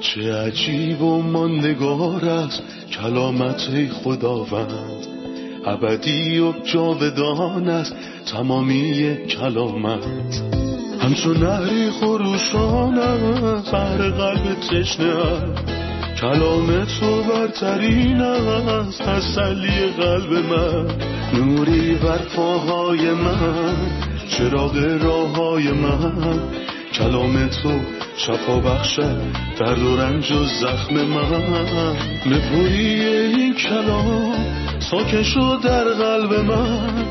چه عجیب و ماندگار است کلامت خداوند، ابدی و جاودان است تمامی کلامت. همچون نهری خروشان است بر قلب تشنه است، کلام تو برترین است تسلی قلب من. نوری بر پاهای من، چراغ راههای من، کلام تو شفا بخشد درد و رنج و زخم من. نپویی این کلام ساکن شد در قلب من،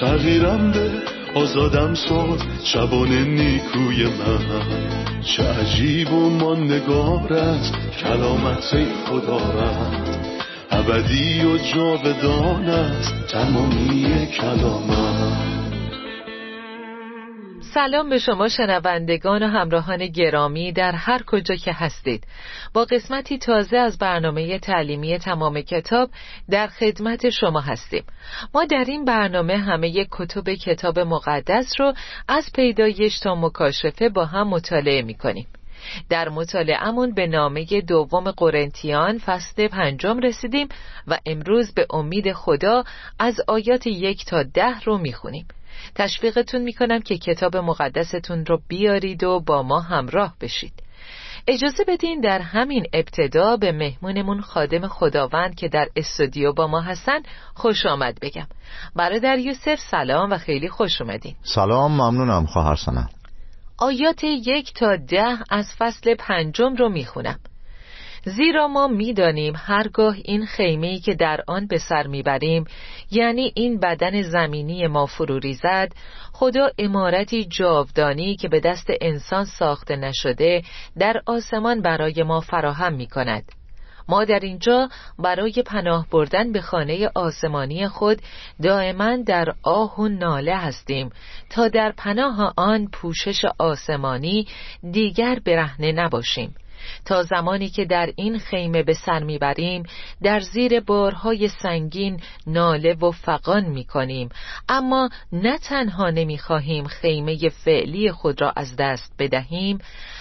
تغییرم به آزادم ساز شبانه نیکوی من. چه عجیب و ماندگار است کلامت خدا رد، ابدی و جاودان است تمامی کلامت. سلام به شما شنوندگان و همراهان گرامی در هر کجا که هستید. با قسمتی تازه از برنامه تعلیمی تمام کتاب در خدمت شما هستیم. ما در این برنامه همه کتب کتاب مقدس رو از پیدایش تا مکاشفه با هم مطالعه می‌کنیم. در مطالعه‌مون به نامه دوم قرنتیان فصل 5 رسیدیم و امروز به امید خدا از آیات 1 تا 10 رو می‌خونیم. تشویقتون میکنم که کتاب مقدستون رو بیارید و با ما همراه بشید. اجازه بدین در همین ابتدا به مهمونمون خادم خداوند که در استودیو با ما هستن خوش آمد بگم. برادر یوسف سلام و خیلی خوش اومدین. سلام، ممنونم خواهر سنم. آیات 1 تا 10 از فصل 5 رو میخونم. زیرا ما می‌دانیم هرگاه این خیمه‌ای که در آن به سر می‌بریم، یعنی این بدن زمینی ما فرو ریزد، خدا عمارتی جاودانی که به دست انسان ساخته نشده در آسمان برای ما فراهم می‌کند. ما در اینجا برای پناه بردن به خانه آسمانی خود دائما در آه و ناله هستیم تا در پناه آن پوشش آسمانی دیگر برهنه نباشیم. تا زمانی که در این خیمه به سر میبریم در زیر بارهای سنگین ناله و فغان میکنیم، اما نه تنها نمیخواهیم خیمه فعلی خود را از دست بدهیم،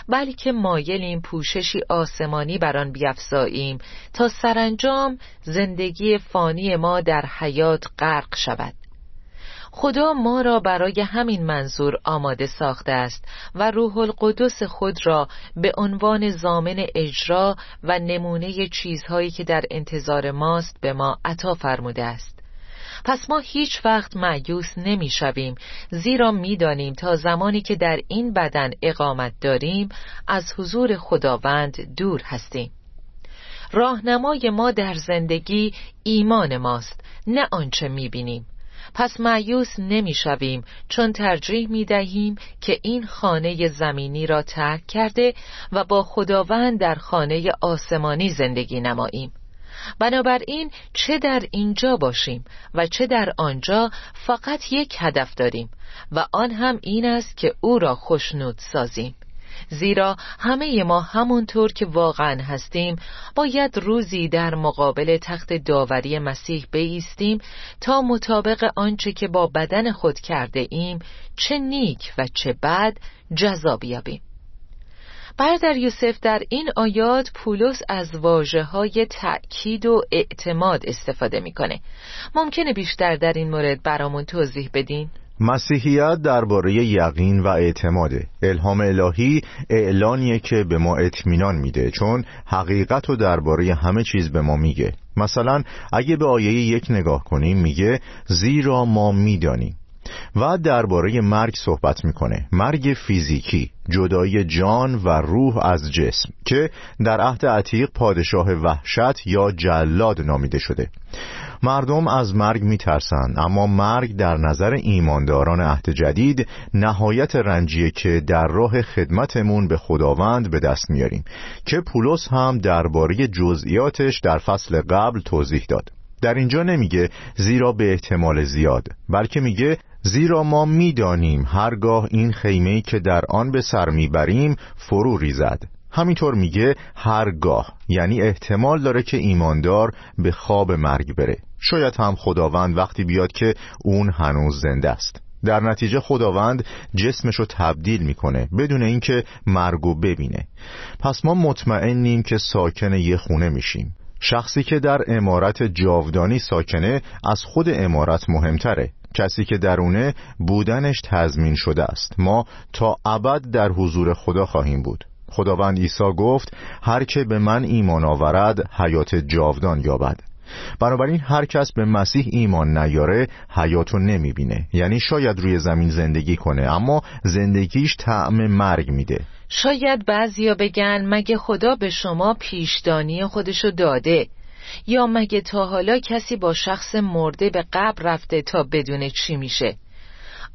بلکه مایلیم پوششی آسمانی بر آن بیفزاییم تا سرانجام زندگی فانی ما در حیات غرق شود. خدا ما را برای همین منظور آماده ساخته است و روح القدس خود را به عنوان ضامن اجرا و نمونه چیزهایی که در انتظار ماست به ما عطا فرموده است. پس ما هیچ وقت مایوس نمی شویم، زیرا می دانیم تا زمانی که در این بدن اقامت داریم از حضور خداوند دور هستیم. راهنمای ما در زندگی ایمان ماست، نه آنچه می بینیم. پس مایوس نمی‌شویم چون ترجیح می‌دهیم که این خانه زمینی را ترک کرده و با خداوند در خانه آسمانی زندگی نماییم. بنابراین چه در اینجا باشیم و چه در آنجا فقط یک هدف داریم و آن هم این است که او را خوشنود سازیم. زیرا همه ما همونطور که واقعا هستیم باید روزی در مقابل تخت داوری مسیح بایستیم تا مطابق آنچه که با بدن خود کرده ایم، چه نیک و چه بد، جزا بیابیم. برادر یوسف، در این آیات پولس از واژه‌های تأکید و اعتماد استفاده میکنه. ممکنه بیشتر در این مورد برامون توضیح بدین؟ مسیحیت درباره یقین و اعتماده. الهام الهی اعلانیه که به ما اطمینان میده، چون حقیقت رو درباره همه چیز به ما میگه. مثلا اگه به آیه 1 نگاه کنیم میگه زیرا ما میدانیم و درباره مرگ صحبت میکنه، مرگ فیزیکی، جدای جان و روح از جسم که در عهد عتیق پادشاه وحشت یا جلاد نامیده شده. مردم از مرگ میترسن، اما مرگ در نظر ایمانداران عهد جدید نهایت رنجیه که در راه خدمتمون به خداوند به دست میاریم که پولس هم درباره جزئیاتش در فصل قبل توضیح داد. در اینجا نمیگه زیرا به احتمال زیاد، بلکه میگه زیرا ما میدانیم هرگاه این خیمه‌ای که در آن به سر میبریم فرو ریزد. همینطور میگه هرگاه، یعنی احتمال داره که ایماندار به خواب مرگ بره. شاید هم خداوند وقتی بیاد که اون هنوز زنده است. در نتیجه خداوند جسمش رو تبدیل میکنه بدون اینکه مرگ رو ببینه. پس ما مطمئنیم که ساکن یه خونه میشیم. شخصی که در عمارت جاودانی ساکنه از خود عمارت مهمتره. کسی که درونه بودنش تضمین شده است. ما تا ابد در حضور خدا خواهیم بود. خداوند عیسی گفت هر که به من ایمان آورد حیات جاودان یابد. بنابراین هر کس به مسیح ایمان نیاره حیاتو نمیبینه. یعنی شاید روی زمین زندگی کنه اما زندگیش طعم مرگ میده. شاید بعضیا بگن مگه خدا به شما پیشدانی خودشو داده؟ یا مگه تا حالا کسی با شخص مرده به قبر رفته تا بدونه چی میشه؟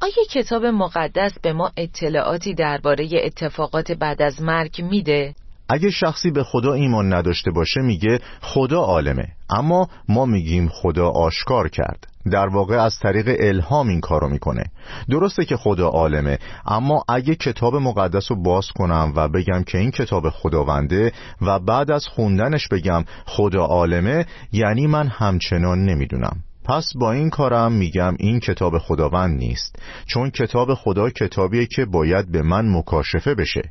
آیا کتاب مقدس به ما اطلاعاتی درباره اتفاقات بعد از مرگ میده؟ اگه شخصی به خدا ایمان نداشته باشه میگه خدا عالمه، اما ما میگیم خدا آشکار کرد. در واقع از طریق الهام این کارو میکنه. درسته که خدا عالمه، اما اگه کتاب مقدس رو باز کنم و بگم که این کتاب خداونده و بعد از خوندنش بگم خدا عالمه، یعنی من همچنان نمیدونم. پس با این کارم میگم این کتاب خداوند نیست، چون کتاب خدا کتابیه که باید به من مکاشفه بشه.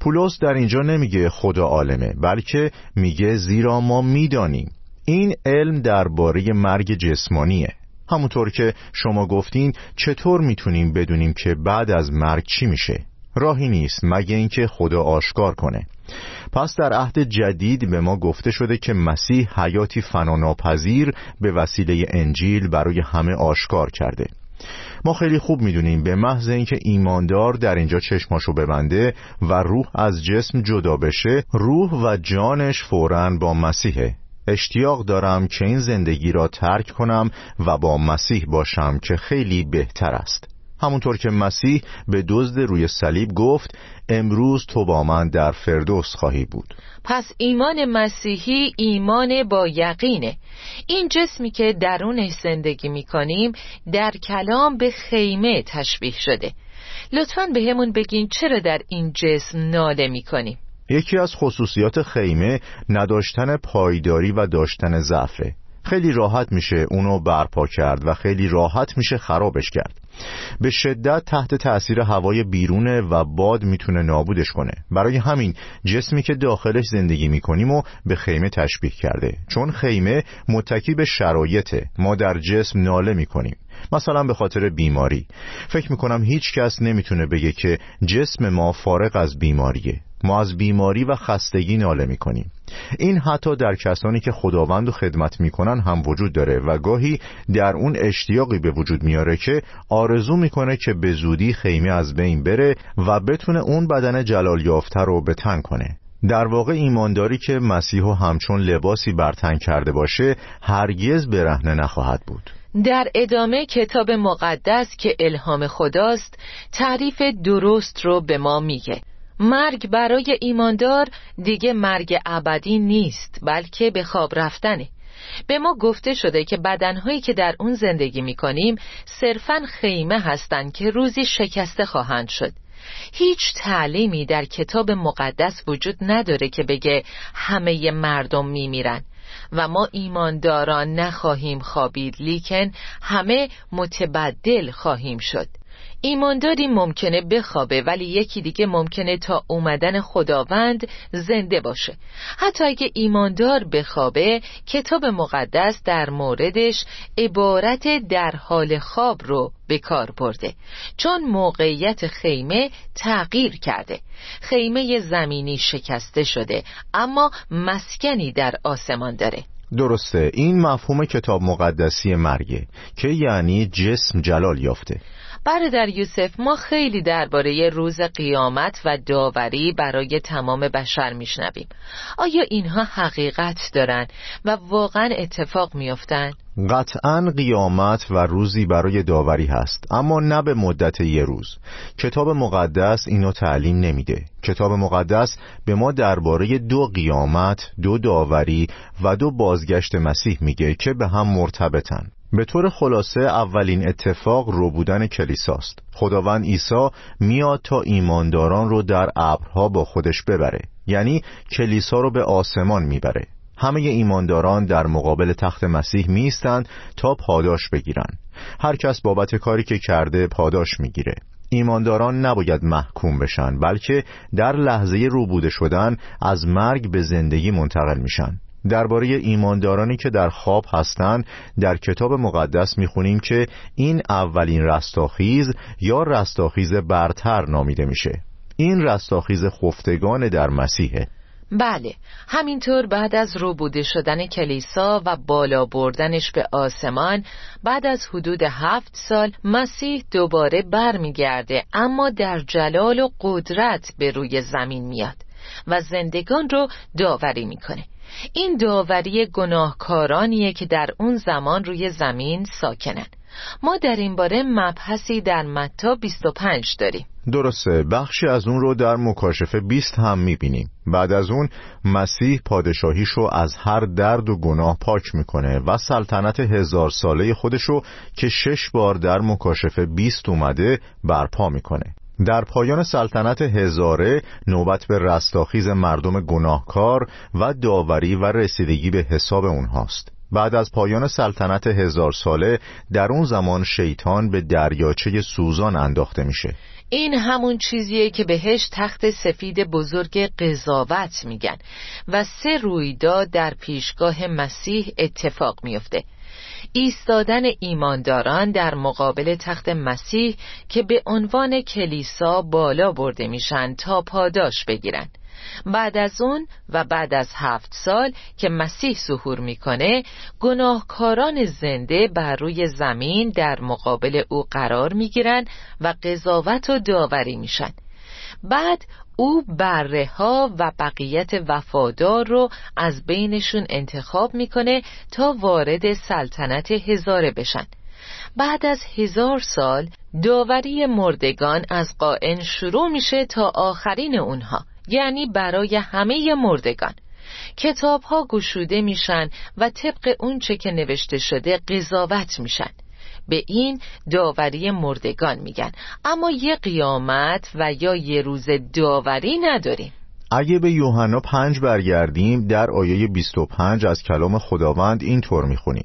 پولس در اینجا نمیگه خدا عالمه، بلکه میگه زیرا ما میدانیم. این علم درباره مرگ جسمانیه. همونطور که شما گفتین، چطور میتونیم بدونیم که بعد از مرگ چی میشه؟ راهی نیست مگه اینکه خدا آشکار کنه. پس در عهد جدید به ما گفته شده که مسیح حیاتی فناناپذیر به وسیله انجیل برای همه آشکار کرده. ما خیلی خوب میدونیم به محض اینکه ایماندار در اینجا چشماشو ببنده و روح از جسم جدا بشه، روح و جانش فوراً با مسیحه. اشتیاق دارم که این زندگی را ترک کنم و با مسیح باشم که خیلی بهتر است. همونطور که مسیح به دزد روی صلیب گفت امروز تو با من در فردوس خواهی بود. پس ایمان مسیحی ایمان با یقینه. این جسمی که درونش زندگی می‌کنیم در کلام به خیمه تشبیه شده. لطفاً به همون بگین چرا در این جسم ناله می‌کنیم؟ یکی از خصوصیات خیمه نداشتن پایداری و داشتن ضعفه. خیلی راحت میشه اونو برپا کرد و خیلی راحت میشه خرابش کرد. به شدت تحت تأثیر هوای بیرونه و باد میتونه نابودش کنه. برای همین جسمی که داخلش زندگی میکنیم و به خیمه تشبیه کرده، چون خیمه متکی به شرایطه. ما در جسم ناله میکنیم، مثلا به خاطر بیماری. فکر میکنم هیچ کس نمیتونه بگه که جسم ما فارغ از بیماریه. ما از بیماری و خستگی ناله میکنیم. این حتی در کسانی که خداوند و خدمت میکنن هم وجود داره و گاهی در اون اشتیاقی به وجود میاره که آرزو میکنه که به زودی خیمه از بین بره و بتونه اون بدن جلال یافته رو به تن کنه. در واقع ایمانداری که مسیحو همچون لباسی بر تن کرده باشه هرگز برهنه نخواهد بود. در ادامه کتاب مقدس که الهام خداست تعریف درست رو به ما میگه. مرگ برای ایماندار دیگه مرگ ابدی نیست، بلکه به خواب رفتنه. به ما گفته شده که بدنهایی که در اون زندگی می‌کنیم صرفاً خیمه هستند که روزی شکسته خواهند شد. هیچ تعلیمی در کتاب مقدس وجود نداره که بگه همه مردم میمیرن و ما ایمانداران نخواهیم خوابید، لیکن همه متبدل خواهیم شد. ایمانداری ممکنه بخوابه، ولی یکی دیگه ممکنه تا اومدن خداوند زنده باشه. حتی اگه ایماندار بخوابه، کتاب مقدس در موردش عبارت در حال خواب رو به کار برده، چون موقعیت خیمه تغییر کرده. خیمه زمینی شکسته شده اما مسکنی در آسمان داره. درسته، این مفهوم کتاب مقدسی مرگه که یعنی جسم جلال یافته. برادر یوسف، ما خیلی درباره روز قیامت و داوری برای تمام بشر میشنویم. آیا اینها حقیقت دارن و واقعا اتفاق میافتن؟ قطعا قیامت و روزی برای داوری هست، اما نه به مدت یه روز. کتاب مقدس اینو تعلیم نمیده. کتاب مقدس به ما درباره 2 قیامت، 2 داوری و 2 بازگشت مسیح میگه که به هم مرتبطن. به طور خلاصه اولین اتفاق روبودن کلیساست. خداوند عیسی میاد تا ایمانداران رو در ابرها با خودش ببره، یعنی کلیسا رو به آسمان میبره. همه ایمانداران در مقابل تخت مسیح می ایستند تا پاداش بگیرند. هر کس بابت کاری که کرده پاداش می گیره. ایمانداران نباید محکوم بشن، بلکه در لحظه روبوده شدن از مرگ به زندگی منتقل میشن. درباره ایماندارانی که در خواب هستند در کتاب مقدس میخونیم که این اولین رستاخیز یا رستاخیز برتر نامیده میشه. این رستاخیز خفتگان در مسیحه. بله، همینطور بعد از روبوده شدن کلیسا و بالا بردنش به آسمان، بعد از حدود 7 سال مسیح دوباره برمیگرده، اما در جلال و قدرت به روی زمین میاد و زندگان رو داوری میکنه. این داوری گناهکارانیه که در اون زمان روی زمین ساکنن. ما در این باره مبحثی در متی 25 داریم. درسته، بخشی از اون رو در مکاشفه 20 هم میبینیم. بعد از اون مسیح پادشاهیشو از هر درد و گناه پاک میکنه و سلطنت 1000 ساله خودشو که 6 بار در مکاشفه 20 اومده برپا میکنه. در پایان سلطنت 1000 نوبت به رستاخیز مردم گناهکار و داوری و رسیدگی به حساب اونهاست. بعد از پایان سلطنت 1000 ساله در اون زمان شیطان به دریاچه سوزان انداخته میشه. این همون چیزیه که بهش تخت سفید بزرگ قضاوت میگن و 3 رویداد در پیشگاه مسیح اتفاق میفته. ایستادن ایمانداران در مقابل تخت مسیح که به عنوان کلیسا بالا برده میشن تا پاداش بگیرن. بعد از اون و بعد از 7 سال که مسیح ظهور میکنه، گناهکاران زنده بر روی زمین در مقابل او قرار میگیرن و قضاوت و داوری میشن. بعد او بره ها و بقیت وفادار رو از بینشون انتخاب میکنه تا وارد سلطنت 1000 بشن. بعد از 1000 سال داوری مردگان از قائن شروع میشه تا آخرین اونها، یعنی برای همه مردگان. کتاب ها گشوده میشن و طبق اون چه که نوشته شده قضاوت میشن. به این داوری مردگان میگن، اما یه قیامت و یا یه روز داوری نداریم. اگه به یوحنا 5 برگردیم، در آیه 25 از کلام خداوند اینطور میخونیم: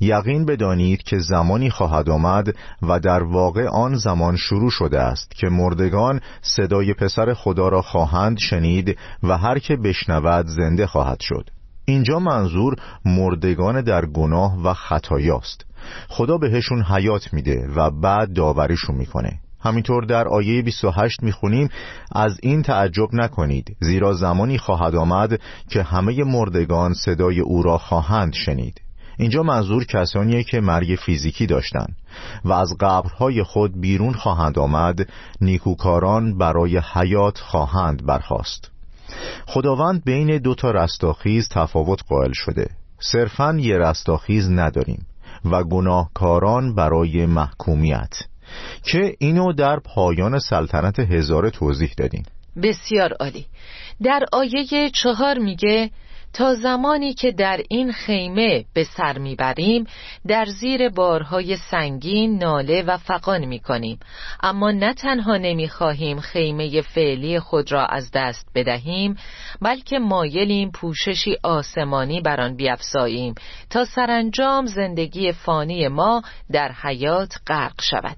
یقین بدانید که زمانی خواهد آمد و در واقع آن زمان شروع شده است که مردگان صدای پسر خدا را خواهند شنید و هر که بشنود زنده خواهد شد. اینجا منظور مردگان در گناه و خطایاست. خدا بهشون حیات میده و بعد داوریشون میکنه. همینطور در آیه 28 میخونیم: از این تعجب نکنید، زیرا زمانی خواهد آمد که همه مردگان صدای او را خواهند شنید. اینجا منظور کسانیه که مرگ فیزیکی داشتن و از قبرهای خود بیرون خواهند آمد. نیکوکاران برای حیات خواهند برخاست. خداوند بین 2 تا رستاخیز تفاوت قائل شده. صرفاً یه رستاخیز نداریم و گناهکاران برای محکومیت، که اینو در پایان سلطنت 1000 توضیح دادیم. بسیار عالی. در آیه 4 میگه: تا زمانی که در این خیمه به سر میبریم، در زیر بارهای سنگین ناله و فغان میکنیم، اما نه تنها نمیخواهیم خیمه فعلی خود را از دست بدهیم، بلکه مایلیم پوششی آسمانی بر آن بیفزاییم تا سرانجام زندگی فانی ما در حیات غرق شود.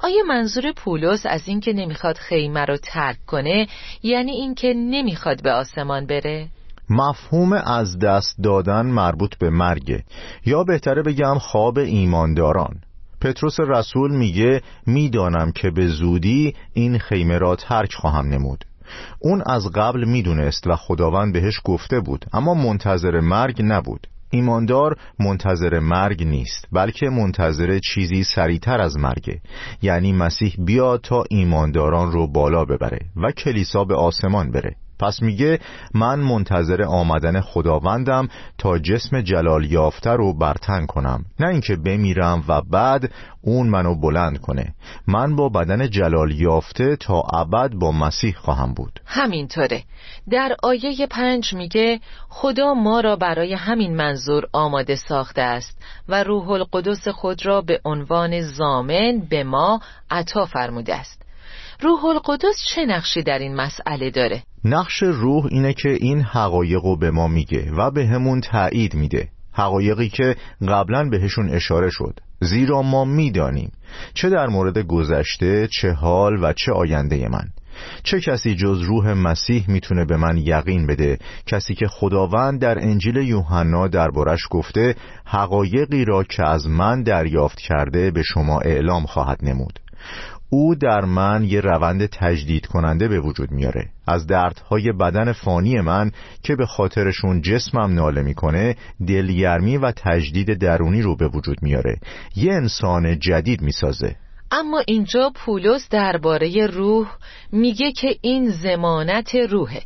آیا منظور پولس از این که نمیخواد خیمه رو ترک کنه، یعنی این که نمیخواد به آسمان بره؟ مفهوم از دست دادن مربوط به مرگ، یا بهتره بگم خواب ایمانداران. پتروس رسول میگه: میدانم که به زودی این خیمه را ترک خواهم نمود. اون از قبل میدونست و خداوند بهش گفته بود، اما منتظر مرگ نبود. ایماندار منتظر مرگ نیست، بلکه منتظر چیزی سریعتر از مرگه، یعنی مسیح بیاد تا ایمانداران رو بالا ببره و کلیسا به آسمان بره. پس میگه من منتظر آمدن خداوندم تا جسم جلال یافته رو برتن کنم، نه اینکه بمیرم و بعد اون منو بلند کنه. من با بدن جلال یافته تا ابد با مسیح خواهم بود. همینطوره. در آیه 5 میگه: خدا ما را برای همین منظور آماده ساخته است و روح القدس خود را به عنوان ضامن به ما عطا فرموده است. روح القدس چه نقشی در این مسئله داره؟ نقش روح اینه که این حقایقو به ما میگه و به همون تأیید میده، حقایقی که قبلا بهشون اشاره شد، زیرا ما میدانیم چه در مورد گذشته، چه حال و چه آینده من. چه کسی جز روح مسیح میتونه به من یقین بده؟ کسی که خداوند در انجیل یوحنا دربارش گفته حقایقی را که از من دریافت کرده به شما اعلام خواهد نمود. او در من یه روند تجدید کننده به وجود میاره. از دردهای بدن فانی من که به خاطرشون جسمم ناله میکنه، دلگرمی و تجدید درونی رو به وجود میاره. یه انسان جدید میسازه. اما اینجا پولس درباره روح میگه که این ضمانت روحه.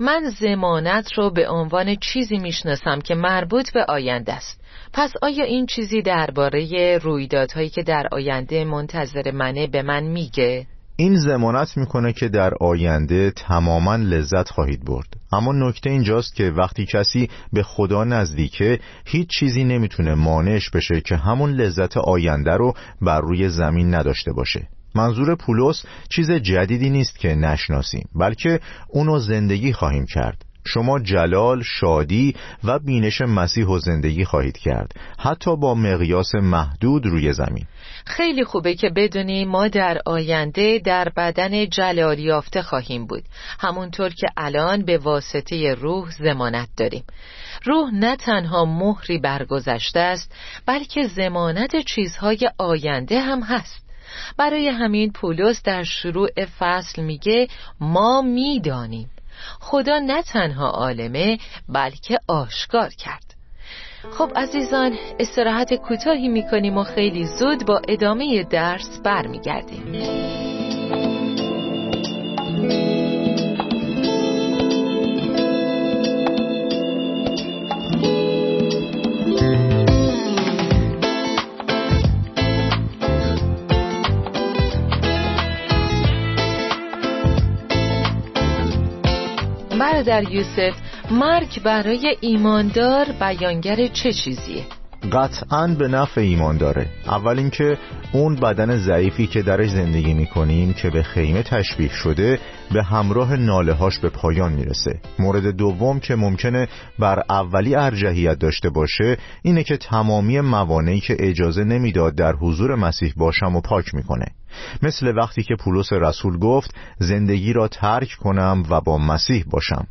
من ضمانت رو به عنوان چیزی میشناسم که مربوط به آینده است. پس آیا این چیزی درباره رویدادهایی که در آینده منتظر منه به من میگه؟ این ضمانت میکنه که در آینده تماما لذت خواهید برد. اما نکته اینجاست که وقتی کسی به خدا نزدیکه، هیچ چیزی نمیتونه مانعش بشه که همون لذت آینده رو بر روی زمین نداشته باشه. منظور پولس چیز جدیدی نیست که نشناسیم، بلکه اونو زندگی خواهیم کرد. شما جلال، شادی و بینش مسیح و زندگی خواهید کرد، حتی با مقیاس محدود روی زمین. خیلی خوبه که بدونیم ما در آینده در بدن جلال یافته خواهیم بود، همونطور که الان به واسطه روح ضمانت داریم. روح نه تنها مهری برگذشته است، بلکه ضمانت چیزهای آینده هم هست. برای همین پولس در شروع فصل میگه ما میدانیم خدا نه تنها عالمه بلکه آشکار کرد. خب عزیزان، استراحت کوتاهی میکنیم و خیلی زود با ادامه درس برمیگردیم. در یوسف، مرگ برای ایماندار بیانگر چه چیزیه؟ قطعاً به نفع ایمانداره. اول اینکه اون بدن ضعیفی که درش زندگی میکنیم که به خیمه تشبیه شده، به همراه ناله‌هاش به پایان میرسه. مورد دوم که ممکنه بر اولی ارجحیت داشته باشه اینه که تمامی موانعی که اجازه نمیداد در حضور مسیح باشم و پاک میکنه، مثل وقتی که پولس رسول گفت زندگی را ترک کنم و با مسیح باشم،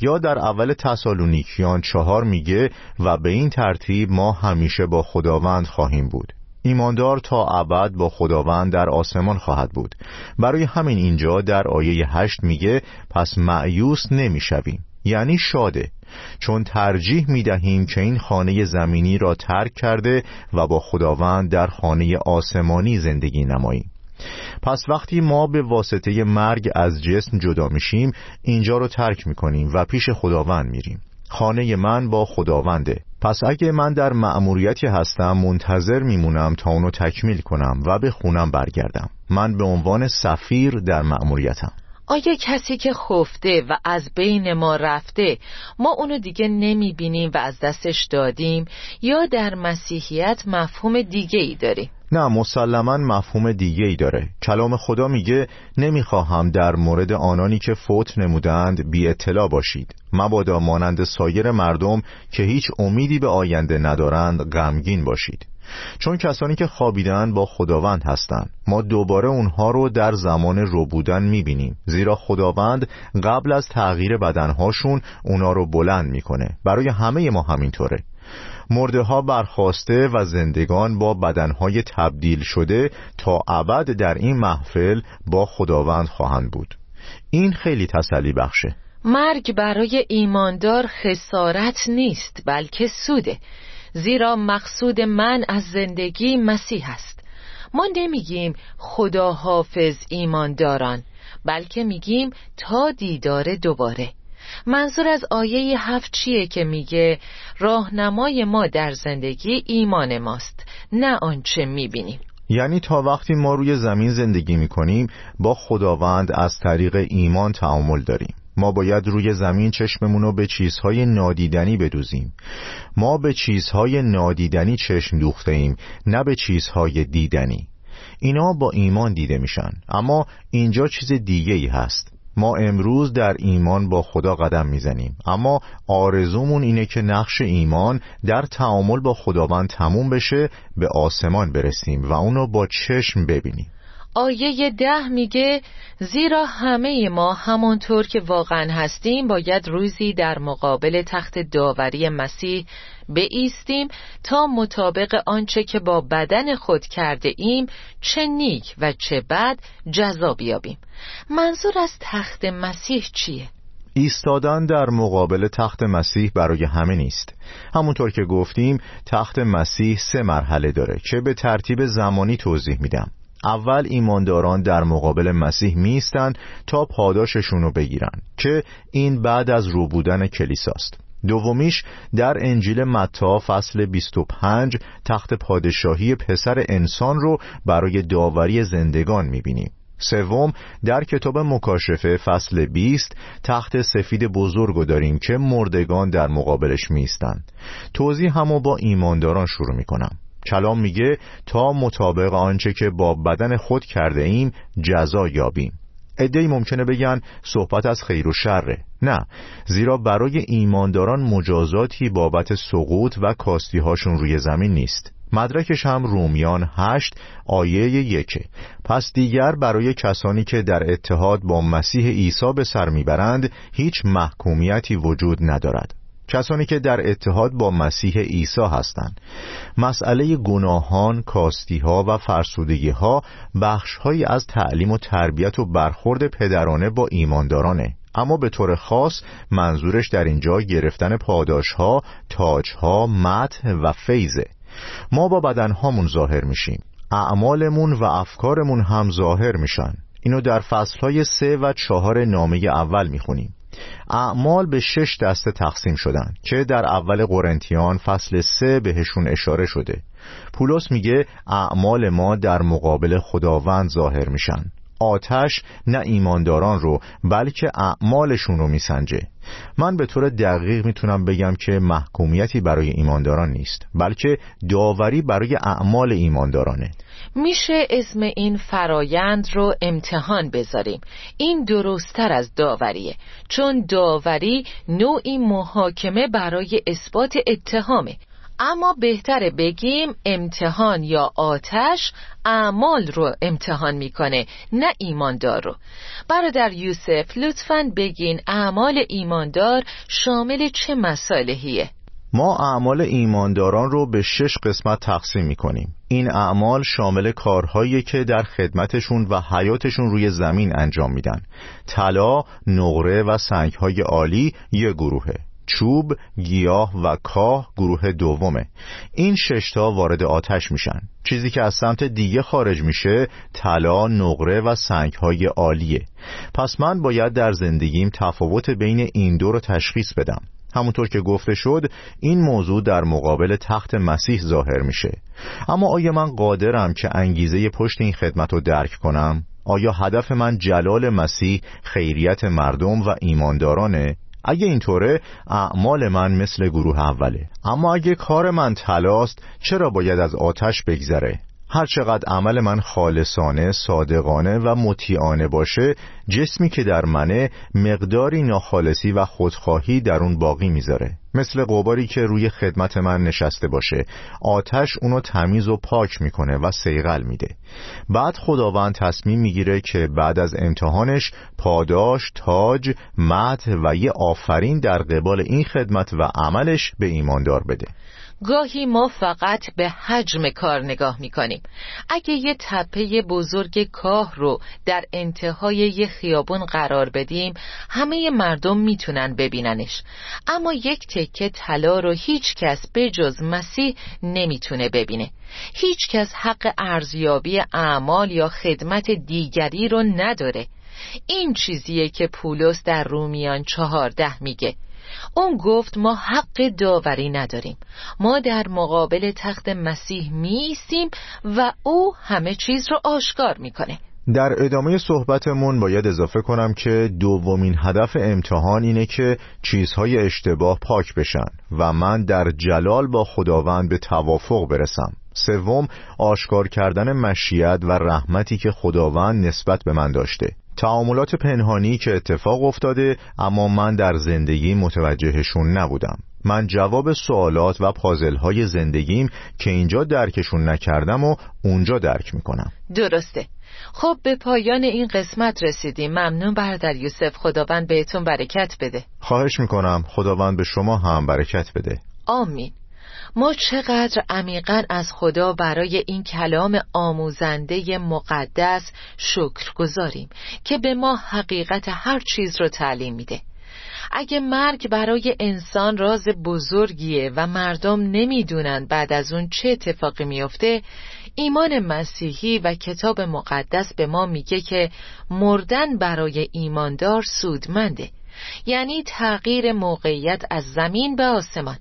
یا در اول تسالونیکیان 4 میگه و به این ترتیب ما همیشه با خداوند خواهیم بود. ایماندار تا ابد با خداوند در آسمان خواهد بود. برای همین اینجا در آیه 8 میگه پس مأیوس نمیشویم، یعنی شاده، چون ترجیح میدهیم که این خانه زمینی را ترک کرده و با خداوند در خانه آسمانی زندگی نماییم. پس وقتی ما به واسطه مرگ از جسم جدا میشیم، اینجا رو ترک میکنیم و پیش خداوند میریم. خانه من با خداونده. پس اگه من در مأموریتی هستم، منتظر میمونم تا اونو تکمیل کنم و به خونم برگردم. من به عنوان سفیر در مأموریتم. آیا کسی که خفته و از بین ما رفته، ما اونو دیگه نمیبینیم و از دستش دادیم، یا در مسیحیت مفهوم دیگه ای داریم؟ نه، مسلماً مفهوم دیگه ای داره. کلام خدا میگه نمیخواهم در مورد آنانی که فوت نمودند بی اطلاع باشید، مبادا مانند سایر مردم که هیچ امیدی به آینده ندارند غمگین باشید، چون کسانی که خوابیدن با خداوند هستند. ما دوباره اونها رو در زمان رو بودن میبینیم، زیرا خداوند قبل از تغییر بدنهاشون اونا رو بلند میکنه. برای همه ما همینطوره. مرده ها برخاسته و زندگان با بدنهای تبدیل شده تا ابد در این محفل با خداوند خواهند بود. این خیلی تسلی بخشه. مرگ برای ایماندار خسارت نیست، بلکه سوده، زیرا مقصود من از زندگی مسیح است. ما نمیگیم خدا حافظ ایمانداران، بلکه میگیم تا دیدار دوباره. منظور از آیه 7 چیه که میگه راهنمای ما در زندگی ایمان ماست، نه آنچه میبینیم؟ یعنی تا وقتی ما روی زمین زندگی میکنیم، با خداوند از طریق ایمان تعامل داریم. ما باید روی زمین چشممونو به چیزهای نادیدنی بدوزیم. ما به چیزهای نادیدنی چشم دوخته ایم، نه به چیزهای دیدنی. اینا با ایمان دیده میشن. اما اینجا چیز دیگه ای هست. ما امروز در ایمان با خدا قدم میزنیم، اما آرزومون اینه که نقش ایمان در تعامل با خداوند تموم بشه، به آسمان برسیم و اونو با چشم ببینیم. آیه 10 میگه زیرا همه ما همانطور که واقعا هستیم باید روزی در مقابل تخت داوری مسیح بایستیم تا مطابق آنچه که با بدن خود کرده ایم چه نیک و چه بد جزا بیابیم. منظور از تخت مسیح چیه؟ ایستادن در مقابل تخت مسیح برای همه نیست. همونطور که گفتیم تخت مسیح 3 مرحله داره که به ترتیب زمانی توضیح میدم. اول ایمانداران در مقابل مسیح میستن تا پاداششون رو بگیرن که این بعد از رو بودن کلیساست. دومیش در انجیل متی فصل 25 تخت پادشاهی پسر انسان رو برای داوری زندگان میبینیم. سوم در کتاب مکاشفه فصل 20 تخت سفید بزرگو داریم که مردگان در مقابلش میستن. توضیح همو با ایمانداران شروع میکنم. کلام میگه تا مطابق آنچه که با بدن خود کرده ایم جزا یابیم. عده‌ای ممکنه بگن صحبت از خیر و شره. نه، زیرا برای ایمانداران مجازاتی بابت سقوط و کاستی هاشون روی زمین نیست. مدرکش هم رومیان 8 آیه 1. پس دیگر برای کسانی که در اتحاد با مسیح عیسی به سر میبرند هیچ محکومیتی وجود ندارد. کسانی که در اتحاد با مسیح عیسی هستند، مسئله گناهان، کاستی‌ها و فرسودگی‌ها بخش‌هایی از تعلیم و تربیت و برخورد پدرانه با ایماندارانه، اما به طور خاص منظورش در اینجا گرفتن پاداش‌ها، تاج‌ها، مدح و فیضه. ما با بدن‌هامون ظاهر میشیم، اعمالمون و افکارمون هم ظاهر میشن. اینو در فصل‌های 3 و 4 نامه اول میخونیم. اعمال به 6 دسته تقسیم شدن که در اول قرنتیان فصل 3 بهشون اشاره شده. پولس میگه اعمال ما در مقابل خداوند ظاهر میشن. آتش نه ایمانداران رو بلکه اعمالشون رو میسنجه. من به طور دقیق میتونم بگم که محکومیتی برای ایمانداران نیست، بلکه داوری برای اعمال ایماندارانه. میشه اسم این فرایند رو امتحان بذاریم. این درست‌تر از داوریه، چون داوری نوعی محاکمه برای اثبات اتهامه، اما بهتره بگیم امتحان یا آتش اعمال رو امتحان میکنه نه ایماندار رو. برادر یوسف لطفاً بگین اعمال ایماندار شامل چه مصالحیه؟ ما اعمال ایمانداران رو به 6 قسمت تقسیم میکنیم. این اعمال شامل کارهایی که در خدمتشون و حیاتشون روی زمین انجام میدن. طلا، نقره و سنگهای عالی یک گروهه. چوب، گیاه و کاه گروه دومه. این 6 تا وارد آتش میشن. چیزی که از سمت دیگه خارج میشه طلا، نقره و سنگهای عالیه. پس من باید در زندگیم تفاوت بین این دو رو تشخیص بدم. همونطور که گفته شد این موضوع در مقابل تخت مسیح ظاهر میشه. اما آیا من قادرم که انگیزه پشت این خدمت رو درک کنم؟ آیا هدف من جلال مسیح، خیریت مردم و ایماندارانه؟ اگه اینطوره اعمال من مثل گروه اوله. اما اگه کار من طلاست چرا باید از آتش بگذره؟ هرچقدر عمل من خالصانه، صادقانه و مطیعانه باشه، جسمی که در منه مقداری ناخالصی و خودخواهی در اون باقی میذاره، مثل غباری که روی خدمت من نشسته باشه. آتش اونو تمیز و پاک میکنه و صیقل میده. بعد خداوند تصمیم میگیره که بعد از امتحانش پاداش، تاج، مدح و یه آفرین در قبال این خدمت و عملش به ایماندار بده. گاهی ما فقط به حجم کار نگاه میکنیم. اگه یه تپه بزرگ کاه رو در انتهای یه خیابون قرار بدیم همه مردم میتونن ببیننش، اما یک تکه طلا رو هیچ کس به جز مسیح نمیتونه ببینه. هیچ کس حق ارزیابی اعمال یا خدمت دیگری رو نداره. این چیزیه که پولس در رومیان 14 میگه. اون گفت ما حق داوری نداریم. ما در مقابل تخت مسیح می‌ایستیم و او همه چیز رو آشکار میکنه. در ادامه صحبتمون باید اضافه کنم که دومین هدف امتحان اینه که چیزهای اشتباه پاک بشن و من در جلال با خداوند به توافق برسم. سوم آشکار کردن مشیت و رحمتی که خداوند نسبت به من داشته، تعاملات پنهانی که اتفاق افتاده اما من در زندگی متوجهشون نبودم، من جواب سوالات و پازل‌های زندگیم که اینجا درکشون نکردم و اونجا درک میکنم. درسته. خب به پایان این قسمت رسیدیم. ممنون برادر یوسف، خداوند بهتون برکت بده. خواهش میکنم، خداوند به شما هم برکت بده. آمین. ما چقدر عمیقاً از خدا برای این کلام آموزنده مقدس شکر گذاریم که به ما حقیقت هر چیز رو تعلیم میده. اگه مرگ برای انسان راز بزرگیه و مردم نمیدونن بعد از اون چه اتفاقی میفته، ایمان مسیحی و کتاب مقدس به ما میگه که مردن برای ایماندار سودمنده، یعنی تغییر موقعیت از زمین به آسمان.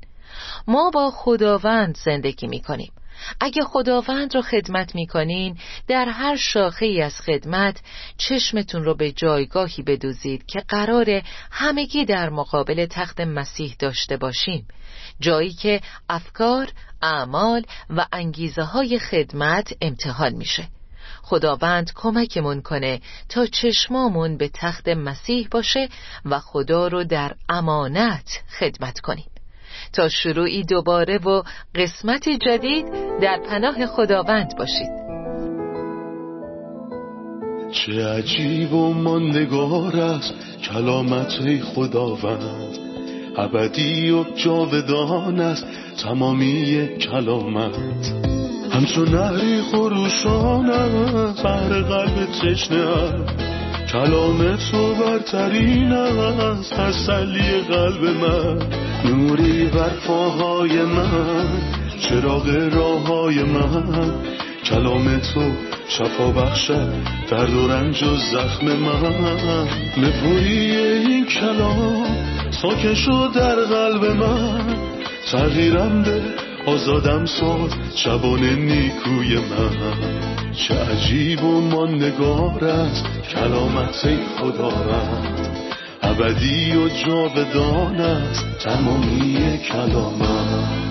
ما با خداوند زندگی میکنیم. اگه خداوند رو خدمت میکنین، در هر شاخه‌ای از خدمت چشمتون رو به جایگاهی بدوزید که قراره همگی در مقابل تخت مسیح داشته باشیم، جایی که افکار، اعمال و انگیزه های خدمت امتحان میشه. خداوند کمکمون کنه تا چشمامون به تخت مسیح باشه و خدا رو در امانت خدمت کنیم. تا شروعی دوباره و قسمت جدید در پناه خداوند باشید. چه عجیب و ماندگار است کلامت خداوند، ابدی و جاودان است تمامی کلامت، همچون نهری خروشان است بحر قلب تشنه است، کلام تو برترین است تسلی قلب من، نوری بر پاهای من، چراغ راههای من، کلام تو شفا بخشد درد و رنج و زخم من، نپوری این کلام ساکن شد در قلب من، تغییرم ده، آزادم ساز شبان نیکوی من. چه عجیب و ماندگار است کلامت خدا رد، ابدی و جاودان است تمامی کلامت.